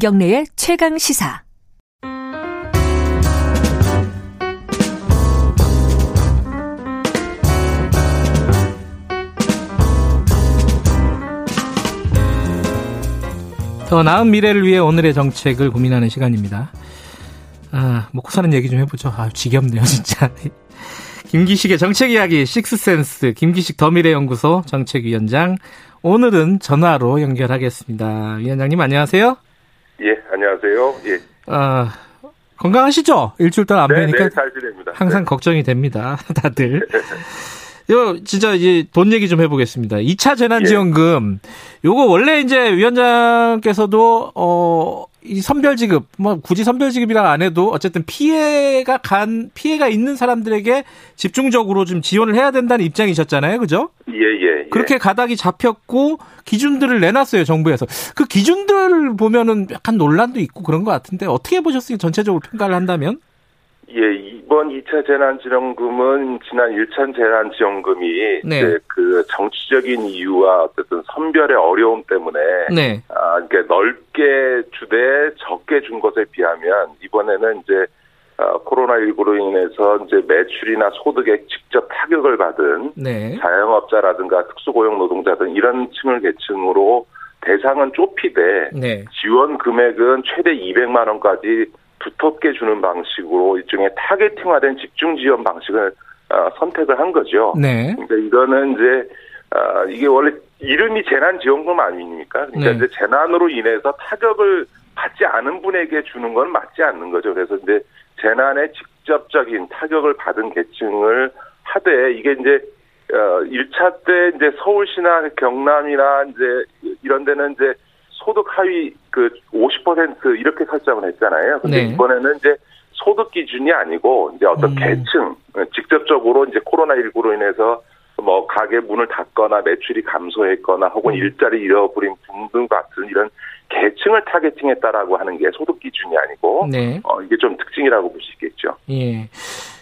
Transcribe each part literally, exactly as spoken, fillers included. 김경래의 최강시사. 더 나은 미래를 위해 오늘의 정책을 고민하는 시간입니다. 아, 먹고 사는 얘기 좀 해보죠. 아, 지겹네요, 진짜. 김기식의 정책 이야기, 식스센스, 김기식 더 미래 연구소 정책위원장. 오늘은 전화로 연결하겠습니다. 위원장님, 안녕하세요? 예, 안녕하세요. 예. 아, 건강하시죠? 일주일 동안 안 뵈니까. 네, 잘 지냅니다. 항상 네. 걱정이 됩니다, 다들. 요, 진짜, 이제, 돈 얘기 좀 해보겠습니다. 이 차 재난지원금. 예. 요거, 원래, 이제, 위원장께서도, 어, 이 선별지급, 뭐, 굳이 선별지급이라 안 해도, 어쨌든 피해가 간, 피해가 있는 사람들에게 집중적으로 좀 지원을 해야 된다는 입장이셨잖아요. 그죠? 예, 예, 예. 그렇게 가닥이 잡혔고, 기준들을 내놨어요, 정부에서. 그 기준들을 보면은 약간 논란도 있고 그런 것 같은데, 어떻게 보셨어요? 전체적으로 평가를 한다면? 예, 이번 이 차 재난지원금은 지난 일 차 재난지원금이 네. 이제 그 정치적인 이유와 어쨌든 선별의 어려움 때문에 네. 아, 그러니까 넓게 주되 적게 준 것에 비하면 이번에는 이제 어, 코로나십구로 인해서 이제 매출이나 소득에 직접 타격을 받은 네. 자영업자라든가 특수고용노동자 등 이런 층을 계층으로 대상은 좁히되 네. 지원 금액은 최대 이백만 원까지 두텁게 주는 방식으로 일종의 타겟팅화된 집중 지원 방식을 어, 선택을 한 거죠. 네. 그러니까 이거는 이제 어, 이게 원래 이름이 재난지원금 아닙니까? 그러니까 네. 이제 재난으로 인해서 타격을 받지 않은 분에게 주는 건 맞지 않는 거죠. 그래서 이제 재난에 직접적인 타격을 받은 계층을 하되 이게 이제 어, 일 차 때 이제 서울시나 경남이나 이제 이런 데는 이제 소득 하위 그 오십 퍼센트 이렇게 설정을 했잖아요. 근데 네. 이번에는 이제 소득 기준이 아니고 이제 어떤 음. 계층, 직접적으로 이제 코로나십구로 인해서 뭐 가게 문을 닫거나 매출이 감소했거나 혹은 음. 일자리 잃어버린 등등 같은 이런 계층을 타겟팅했다라고 하는 게 소득 기준이 아니고 네. 어, 이게 좀 특징이라고 볼 수 있겠죠. 예.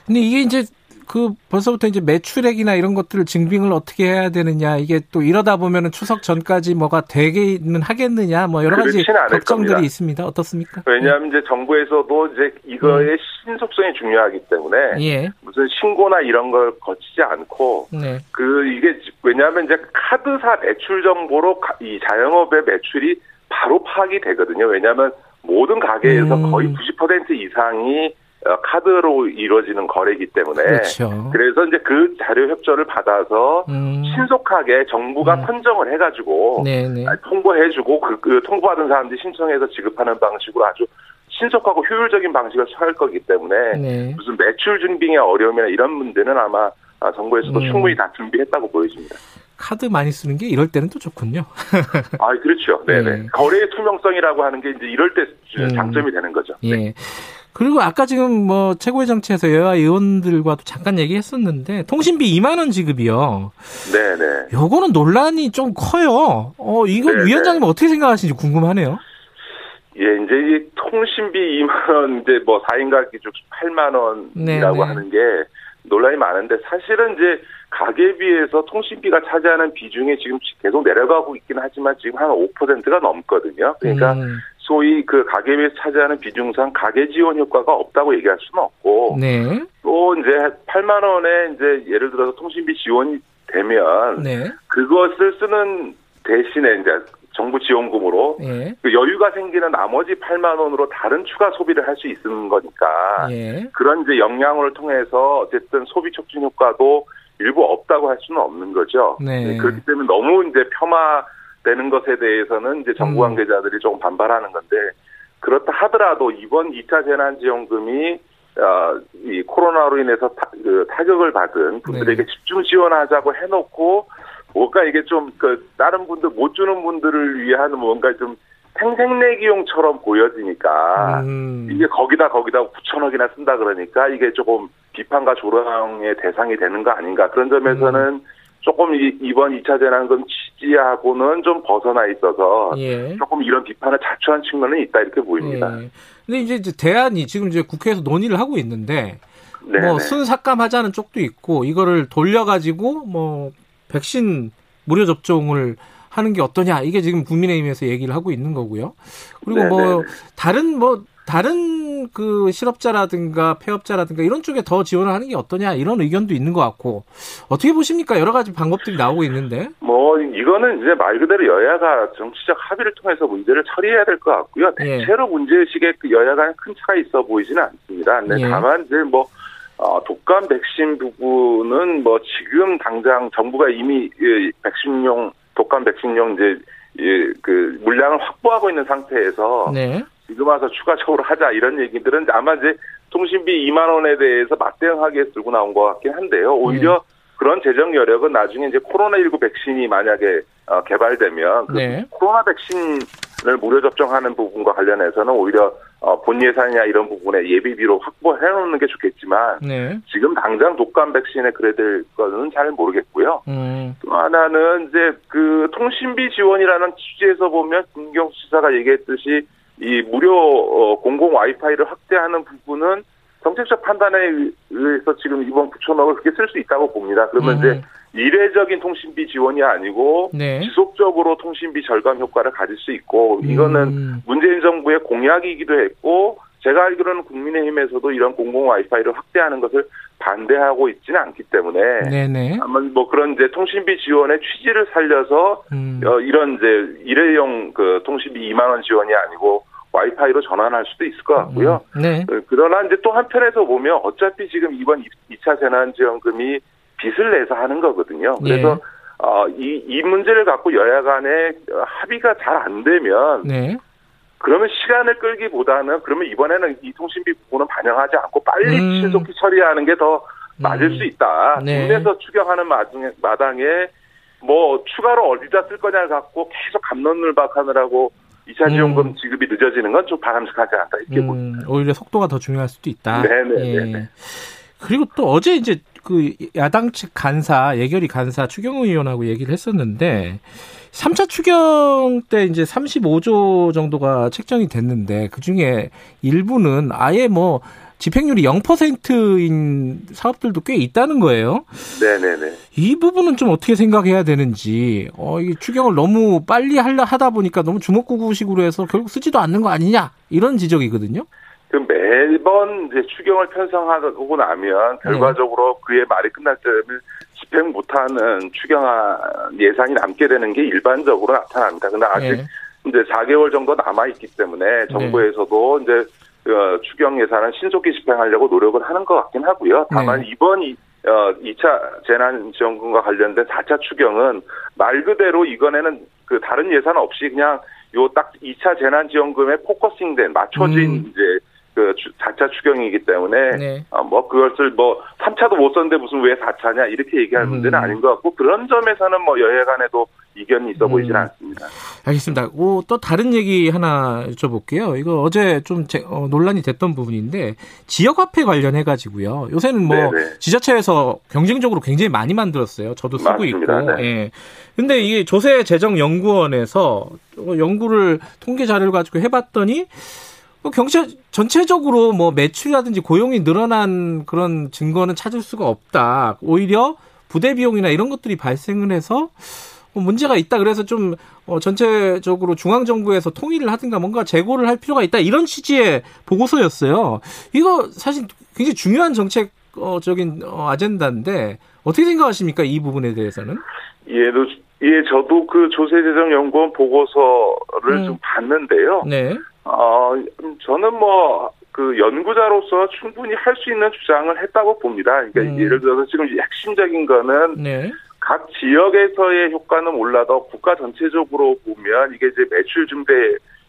근데 이게 이제 그 벌써부터 이제 매출액이나 이런 것들을 증빙을 어떻게 해야 되느냐, 이게 또 이러다 보면은 추석 전까지 뭐가 되기는 하겠느냐, 뭐 여러 가지 걱정들이 겁니다. 있습니다. 어떻습니까? 왜냐하면 네. 이제 정부에서도 이제 이거의 음. 신속성이 중요하기 때문에 예. 무슨 신고나 이런 걸 거치지 않고 네. 그 이게 왜냐하면 이제 카드사 매출 정보로 이 자영업의 매출이 바로 파악이 되거든요. 왜냐하면 모든 가게에서 음. 거의 구십 퍼센트 이상이 카드로 이루어지는 거래이기 때문에 그렇죠. 그래서 이제 그 자료 협조를 받아서 음. 신속하게 정부가 음. 선정을 해가지고 네네. 통보해주고 그, 그 통보받은 사람들이 신청해서 지급하는 방식으로 아주 신속하고 효율적인 방식을 취할 거기 때문에 네. 무슨 매출 증빙의 어려움이나 이런 문제는 아마 정부에서도 음. 충분히 다 준비했다고 보여집니다. 카드 많이 쓰는 게 이럴 때는 또 좋군요. 아, 그렇죠. 네네. 네. 거래의 투명성이라고 하는 게 이제 이럴 때 장점이 음. 되는 거죠. 네. 예. 그리고 아까 지금 뭐 최고의 정치에서 여야 의원들과도 잠깐 얘기했었는데 통신비 이만 원 지급이요. 네네. 요거는 논란이 좀 커요. 어, 이거 네네. 위원장님 어떻게 생각하시는지 궁금하네요. 예, 이제 이 통신비 이만 원 이제 뭐 사 인 가구 기준 팔만 원이라고 하는 게 논란이 많은데 사실은 이제 가계비에서 통신비가 차지하는 비중이 지금 계속 내려가고 있긴 하지만 지금 한 오 퍼센트가 넘거든요. 그러니까 음. 소위 그 가계비에서 차지하는 비중상 가계 지원 효과가 없다고 얘기할 수는 없고 네. 또 이제 팔만 원에 이제 예를 들어서 통신비 지원이 되면 네. 그것을 쓰는 대신에 이제 정부 지원금으로 예. 그 여유가 생기는 나머지 팔만 원으로 다른 추가 소비를 할 수 있는 거니까 예. 그런 이제 역량을 통해서 어쨌든 소비 촉진 효과도 일부 없다고 할 수는 없는 거죠. 네. 그렇기 때문에 너무 이제 폄하되는 것에 대해서는 이제 정부 관계자들이 음. 조금 반발하는 건데 그렇다 하더라도 이번 이 차 재난지원금이 어, 이 코로나로 인해서 타, 그 타격을 받은 분들에게 네. 집중 지원하자고 해놓고 뭔가 이게 좀 그 다른 분들 못 주는 분들을 위한 뭔가 좀 생색내기용처럼 보여지니까 음. 이게 거기다 거기다 구천억이나 쓴다 그러니까 이게 조금 비판과 조롱의 대상이 되는 거 아닌가 그런 점에서는 음. 조금 이번 이 차 재난금 취지하고는 좀 벗어나 있어서 예. 조금 이런 비판을 자초한 측면은 있다 이렇게 보입니다. 예. 근데 이제, 이제 대안이 지금 이제 국회에서 논의를 하고 있는데 네네. 뭐 순삭감하자는 쪽도 있고 이거를 돌려가지고 뭐 백신 무료 접종을 하는 게 어떠냐, 이게 지금 국민의힘에서 얘기를 하고 있는 거고요. 그리고 네네. 뭐 다른 뭐 다른 그 실업자라든가 폐업자라든가 이런 쪽에 더 지원을 하는 게 어떠냐 이런 의견도 있는 것 같고, 어떻게 보십니까? 여러 가지 방법들이 나오고 있는데. 뭐 이거는 이제 말 그대로 여야가 정치적 합의를 통해서 문제를 처리해야 될 것 같고요. 대체로 예. 문제의식에 그 여야간 큰 차가 있어 보이지는 않습니다. 근데 예. 다만 이제 뭐 어, 독감 백신 부분은 뭐 지금 당장 정부가 이미 백신용 독감 백신용 이제 그 물량을 확보하고 있는 상태에서. 네. 지금 와서 추가적으로 하자 이런 얘기들은 아마 이제 통신비 이만 원에 대해서 맞대응하게 들고 나온 것 같긴 한데요. 오히려 네. 그런 재정 여력은 나중에 이제 코로나십구 백신이 만약에 개발되면 네. 그 코로나 백신을 무료 접종하는 부분과 관련해서는 오히려 본 예산이나 이런 부분에 예비비로 확보해놓는 게 좋겠지만 네. 지금 당장 독감 백신에 그래 될 거는 잘 모르겠고요. 음. 또 하나는 이제 그 통신비 지원이라는 취지에서 보면 김경수 지사가 얘기했듯이 이 무료 공공 와이파이를 확대하는 부분은 정책적 판단에 의해서 지금 이번 구천억을 그렇게 쓸 수 있다고 봅니다. 그러면 음. 이제 이례적인 통신비 지원이 아니고 네. 지속적으로 통신비 절감 효과를 가질 수 있고 이거는 음. 문재인 정부의 공약이기도 했고 제가 알기로는 국민의힘에서도 이런 공공 와이파이를 확대하는 것을 반대하고 있지는 않기 때문에 네네. 아마 뭐 그런 이제 통신비 지원의 취지를 살려서 음. 어, 이런 이제 일회용 그 통신비 이만 원 지원이 아니고 와이파이로 전환할 수도 있을 것 같고요. 음. 네. 그러나 이제 또 한편에서 보면 어차피 지금 이번 이 차 재난지원금이 빚을 내서 하는 거거든요. 그래서 네. 어, 이, 이 문제를 갖고 여야 간에 합의가 잘 안 되면. 네. 그러면 시간을 끌기보다는 그러면 이번에는 이 통신비 부분은 반영하지 않고 빨리 음. 신속히 처리하는 게 더 맞을 음. 수 있다. 네. 국내에서 추경하는 마중에, 마당에 뭐 추가로 어디다 쓸 거냐를 갖고 계속 갑론을박하느라고 이 차 지원금 음. 지급이 늦어지는 건 좀 바람직하지 않다. 이렇게 음. 봅니다. 오히려 속도가 더 중요할 수도 있다. 네네. 예. 네네. 그리고 또 어제 이제 그 야당 측 간사, 예결위 간사 추경 의원하고 얘기를 했었는데 삼 차 추경 때 이제 삼십오조 정도가 책정이 됐는데 그중에 일부는 아예 뭐 집행률이 영 퍼센트인 사업들도 꽤 있다는 거예요. 네네네. 이 부분은 좀 어떻게 생각해야 되는지, 어, 이 추경을 너무 빨리 하려 하다 보니까 너무 주먹구구식으로 해서 결국 쓰지도 않는 거 아니냐, 이런 지적이거든요. 그 매번 이제 추경을 편성하고 나면 결과적으로 네. 그의 말이 끝날 때면 집행 못하는 추경안 예산이 남게 되는 게 일반적으로 나타납니다. 근데 아직 네. 이제 사 개월 정도 남아 있기 때문에 정부에서도 네. 이제 추경 예산은 신속히 집행하려고 노력을 하는 것 같긴 하고요. 다만 네. 이번 이 차 재난지원금과 관련된 사 차 추경은 말 그대로 이번에는 그 다른 예산 없이 그냥 요 딱 이 차 재난지원금에 포커싱된 맞춰진 음. 이제 그 사 차 추경이기 때문에 네. 어, 뭐 그것을 뭐 삼 차도 못 썼는데 무슨 왜 사 차냐 이렇게 얘기할 음. 문제는 아닌 것 같고 그런 점에서는 뭐 여야 간에도 이견이 있어 보이진 음. 않습니다. 알겠습니다. 오, 또 다른 얘기 하나 여쭤볼게요. 이거 어제 좀 제, 어, 논란이 됐던 부분인데 지역화폐 관련해가지고요. 요새는 뭐 네네. 지자체에서 경쟁적으로 굉장히 많이 만들었어요. 저도 쓰고 맞습니다. 있고. 네. 예. 근데 이게 조세재정연구원에서 연구를 통계 자료를 가지고 해봤더니 경제 전체적으로 뭐 매출이라든지 고용이 늘어난 그런 증거는 찾을 수가 없다. 오히려 부대 비용이나 이런 것들이 발생을 해서 문제가 있다. 그래서 좀 전체적으로 중앙 정부에서 통일을 하든가 뭔가 재고를 할 필요가 있다. 이런 취지의 보고서였어요. 이거 사실 굉장히 중요한 정책적인 아젠다인데 어떻게 생각하십니까? 이 부분에 대해서는? 얘도 예, 저도 그 조세재정연구원 보고서를 음. 좀 봤는데요. 네. 어, 저는 뭐, 그 연구자로서 충분히 할 수 있는 주장을 했다고 봅니다. 그러니까 음. 예를 들어서 지금 핵심적인 거는 네. 각 지역에서의 효과는 몰라도 국가 전체적으로 보면 이게 이제 매출 증대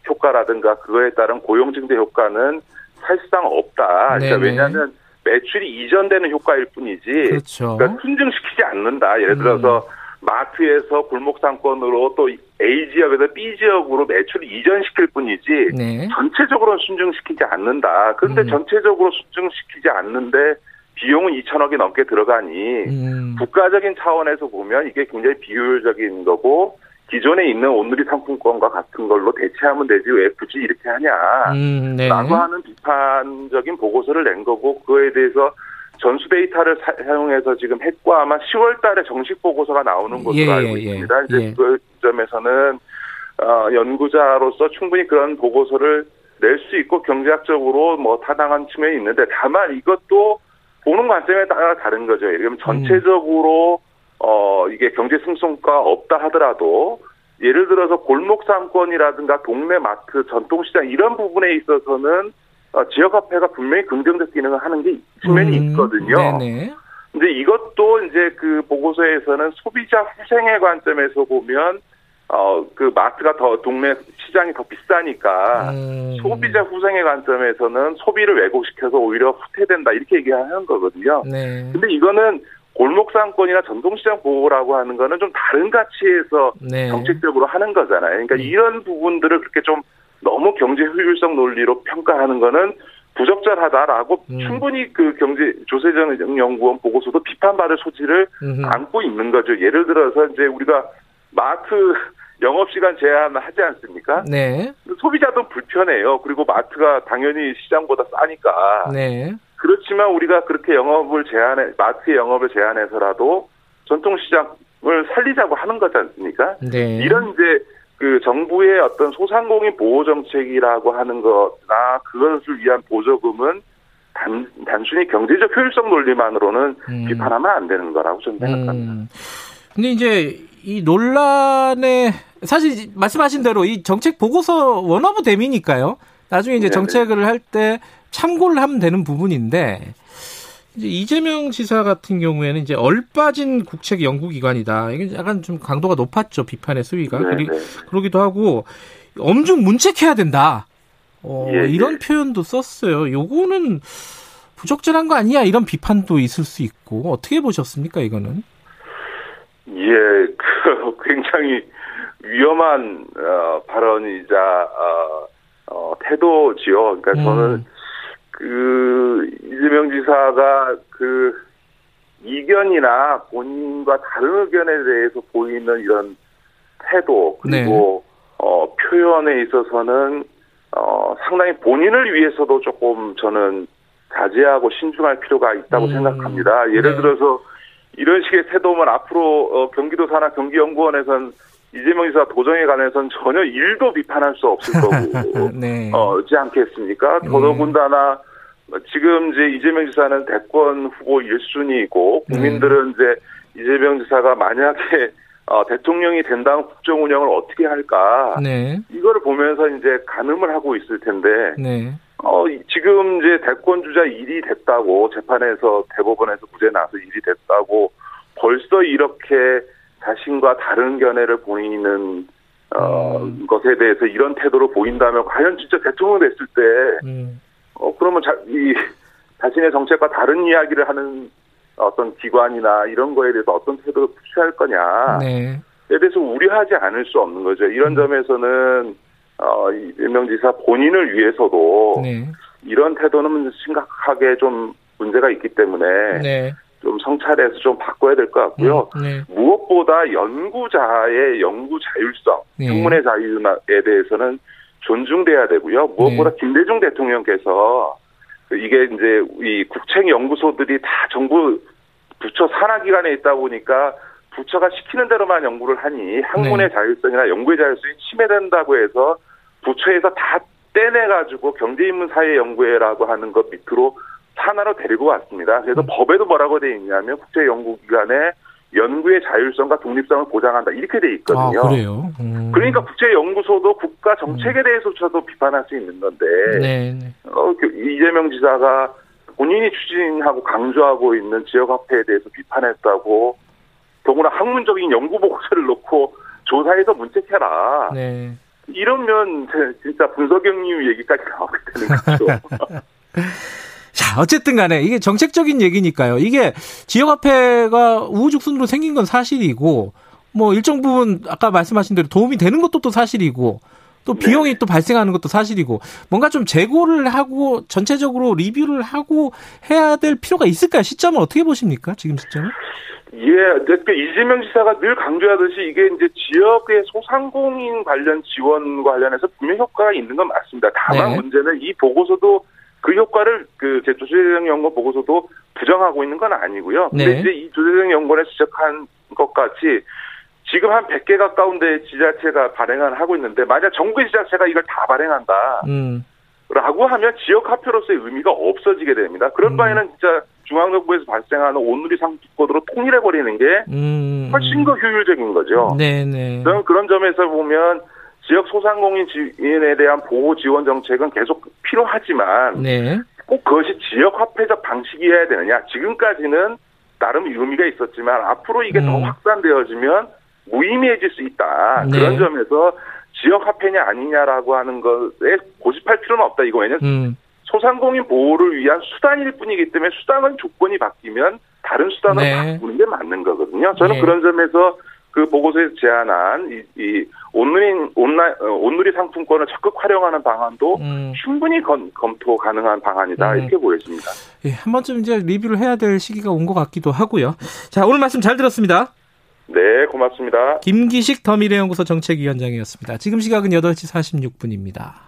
효과라든가 그거에 따른 고용 증대 효과는 사실상 없다. 그러니까 왜냐하면 매출이 이전되는 효과일 뿐이지. 그렇죠. 그러니까 순증시키지 않는다. 예를 들어서 음. 마트에서 골목 상권으로 또 A 지역에서 B 지역으로 매출을 이전시킬 뿐이지 네. 전체적으로는 순증시키지 않는다. 그런데 음. 전체적으로 순증시키지 않는데 비용은 이천억이 넘게 들어가니 음. 국가적인 차원에서 보면 이게 굉장히 비효율적인 거고 기존에 있는 온누리 상품권과 같은 걸로 대체하면 되지 왜 굳이 이렇게 하냐. 음, 네. 라고 하는 비판적인 보고서를 낸 거고 그거에 대해서 전수 데이터를 사, 사용해서 지금 했고 아마 시월 달에 정식 보고서가 나오는 것으로 예, 알고 있습니다. 예, 이제 예. 그 점에서는 어, 연구자로서 충분히 그런 보고서를 낼 수 있고 경제학적으로 뭐 타당한 측면이 있는데 다만 이것도 보는 관점에 따라 다른 거죠. 그럼 전체적으로 어, 이게 경제 승성과 없다 하더라도 예를 들어서 골목 상권이라든가 동네 마트, 전통시장 이런 부분에 있어서는 지역화폐가 분명히 긍정적 기능을 하는 게 측면이 음, 있거든요. 네네. 근데 이것도 이제 그 보고서에서는 소비자 후생의 관점에서 보면 어, 그 마트가 더 동네 시장이 더 비싸니까 음. 소비자 후생의 관점에서는 소비를 왜곡시켜서 오히려 후퇴된다 이렇게 얘기하는 거거든요. 네. 근데 이거는 골목 상권이나 전통시장 보호라고 하는 거는 좀 다른 가치에서 네. 정책적으로 하는 거잖아요. 그러니까 네. 이런 부분들을 그렇게 좀 너무 경제 효율성 논리로 평가하는 거는 부적절하다라고 음. 충분히 그 경제 조세정 연구원 보고서도 비판받을 소지를 음흠. 안고 있는 거죠. 예를 들어서 이제 우리가 마트 영업시간 제한하지 않습니까? 네. 소비자도 불편해요. 그리고 마트가 당연히 시장보다 싸니까. 네. 그렇지만 우리가 그렇게 영업을 제한해, 마트의 영업을 제한해서라도 전통시장을 살리자고 하는 거지 않습니까? 네. 이런 이제 그 정부의 어떤 소상공인 보호정책이라고 하는 거나 그것을 위한 보조금은 단, 단순히 경제적 효율성 논리만으로는 음. 비판하면 안 되는 거라고 저는 생각합니다. 음. 근데 이제 이 논란에 사실 말씀하신 대로 이 정책 보고서 원 오브 댐이니까요. 나중에 이제 네네. 정책을 할 때 참고를 하면 되는 부분인데 이제 이재명 지사 같은 경우에는 이제 얼빠진 국책 연구기관이다. 이게 약간 좀 강도가 높았죠 비판의 수위가. 그리, 그러기도 하고 엄중 문책해야 된다. 어, 이런 표현도 썼어요. 요거는 부적절한 거 아니야? 이런 비판도 있을 수 있고 어떻게 보셨습니까 이거는? 예, 그 굉장히 위험한 어, 발언이자 어, 어, 태도지요. 그러니까 음. 저는 그 이재명 지사가 그 이견이나 본인과 다른 의견에 대해서 보이는 이런 태도 그리고 네. 어, 표현에 있어서는 어, 상당히 본인을 위해서도 조금 저는 자제하고 신중할 필요가 있다고 음. 생각합니다. 예를 네. 들어서 이런 식의 태도면 앞으로 경기도 산하 경기연구원에선 이재명 지사 도정에 관해서는 전혀 일도 비판할 수 없을 거고 네. 어지 않겠습니까? 더더군다나 지금 이제 이재명 지사는 대권 후보 일 순위이고 국민들은 네. 이제 이재명 지사가 만약에 어, 대통령이 된다면 국정 운영을 어떻게 할까? 네. 이거를 보면서 이제 가늠을 하고 있을 텐데. 네. 어, 지금 이제 대권 주자 일이 됐다고 재판에서 대법원에서 무죄 나서 일이 됐다고 벌써 이렇게 자신과 다른 견해를 보이는 어, 음. 것에 대해서 이런 태도로 보인다면 과연 진짜 대통령 됐을 때 음. 어, 그러면 자, 이 자신의 정책과 다른 이야기를 하는 어떤 기관이나 이런 거에 대해서 어떤 태도를 취할 거냐에 네. 대해서 우려하지 않을 수 없는 거죠. 이런 음. 점에서는 어, 이재명 지사 본인을 위해서도 네. 이런 태도는 심각하게 좀 문제가 있기 때문에 네. 좀 성찰해서 좀 바꿔야 될 것 같고요. 음, 네. 무엇보다 연구자의 연구 자율성, 학문의 네. 자유에 대해서는 존중돼야 되고요. 무엇보다 네. 김대중 대통령께서 이게 이제 이 국책 연구소들이 다 정부 부처 산하 기관에 있다 보니까 부처가 시키는 대로만 연구를 하니 학문의 네. 자율성이나 연구의 자율성이 침해된다고 해서 부처에서 다 떼내가지고 경제인문사회연구회라고 하는 것 밑으로 산하로 데리고 왔습니다. 그래서 음. 법에도 뭐라고 돼 있냐면 국제연구기관의 연구의 자율성과 독립성을 보장한다. 이렇게 돼 있거든요. 아, 그래요? 음. 그러니까 국제연구소도 국가 정책에 대해서조차도 음. 비판할 수 있는 건데 네, 네. 어, 이재명 지사가 본인이 추진하고 강조하고 있는 지역화폐에 대해서 비판했다고 더구나 학문적인 연구보고서를 놓고 조사해서 문책해라. 네. 이러면 진짜 분석형님 얘기까지 나오게 되는 거죠. 자, 어쨌든 간에 이게 정책적인 얘기니까요. 이게 지역화폐가 우후죽순으로 생긴 건 사실이고 뭐 일정 부분 아까 말씀하신 대로 도움이 되는 것도 또 사실이고 또 비용이 네. 또 발생하는 것도 사실이고 뭔가 좀 재고를 하고 전체적으로 리뷰를 하고 해야 될 필요가 있을까요? 시점은 어떻게 보십니까? 지금 시점은? 예, 그러니까 이재명 지사가 늘 강조하듯이 이게 이제 지역의 소상공인 관련 지원과 관련해서 분명 효과가 있는 건 맞습니다. 다만 네. 문제는 이 보고서도 그 효과를 그 조세재정연구원 보고서도 부정하고 있는 건 아니고요. 근데 네. 이제 이 조세정 연구원에서 지적한 것 같이 지금 한 백 개 가까운 데 지자체가 발행을 하고 있는데 만약 정부의 지자체가 이걸 다 발행한다. 음. 라고 하면 지역 화폐로서의 의미가 없어지게 됩니다. 그런 음. 바에는 진짜 중앙정부에서 발생하는 온누리 상품권으로 통일해버리는 게 음. 훨씬 더 효율적인 거죠. 네네. 저는 그런 점에서 보면 지역 소상공인에 대한 보호 지원 정책은 계속 필요하지만 네. 꼭 그것이 지역 화폐적 방식이어야 되느냐. 지금까지는 나름 의미가 있었지만 앞으로 이게 음. 더 확산되어지면 무의미해질 수 있다. 네. 그런 점에서 지역 화폐냐 아니냐라고 하는 것에 고집할 필요는 없다. 이거 왜냐면 음. 소상공인 보호를 위한 수단일 뿐이기 때문에 수단은 조건이 바뀌면 다른 수단으로 네. 바꾸는 게 맞는 거거든요. 저는 네. 그런 점에서 그 보고서에서 제안한 이, 이 온누리 온라, 온누리 상품권을 적극 활용하는 방안도 음. 충분히 검, 검토 가능한 방안이다 음. 이렇게 보여집니다. 예, 한 번쯤 이제 리뷰를 해야 될 시기가 온 것 같기도 하고요. 자, 오늘 말씀 잘 들었습니다. 네, 고맙습니다. 김기식 더 미래 연구소 정책위원장이었습니다. 지금 시각은 여덟 시 사십육 분입니다.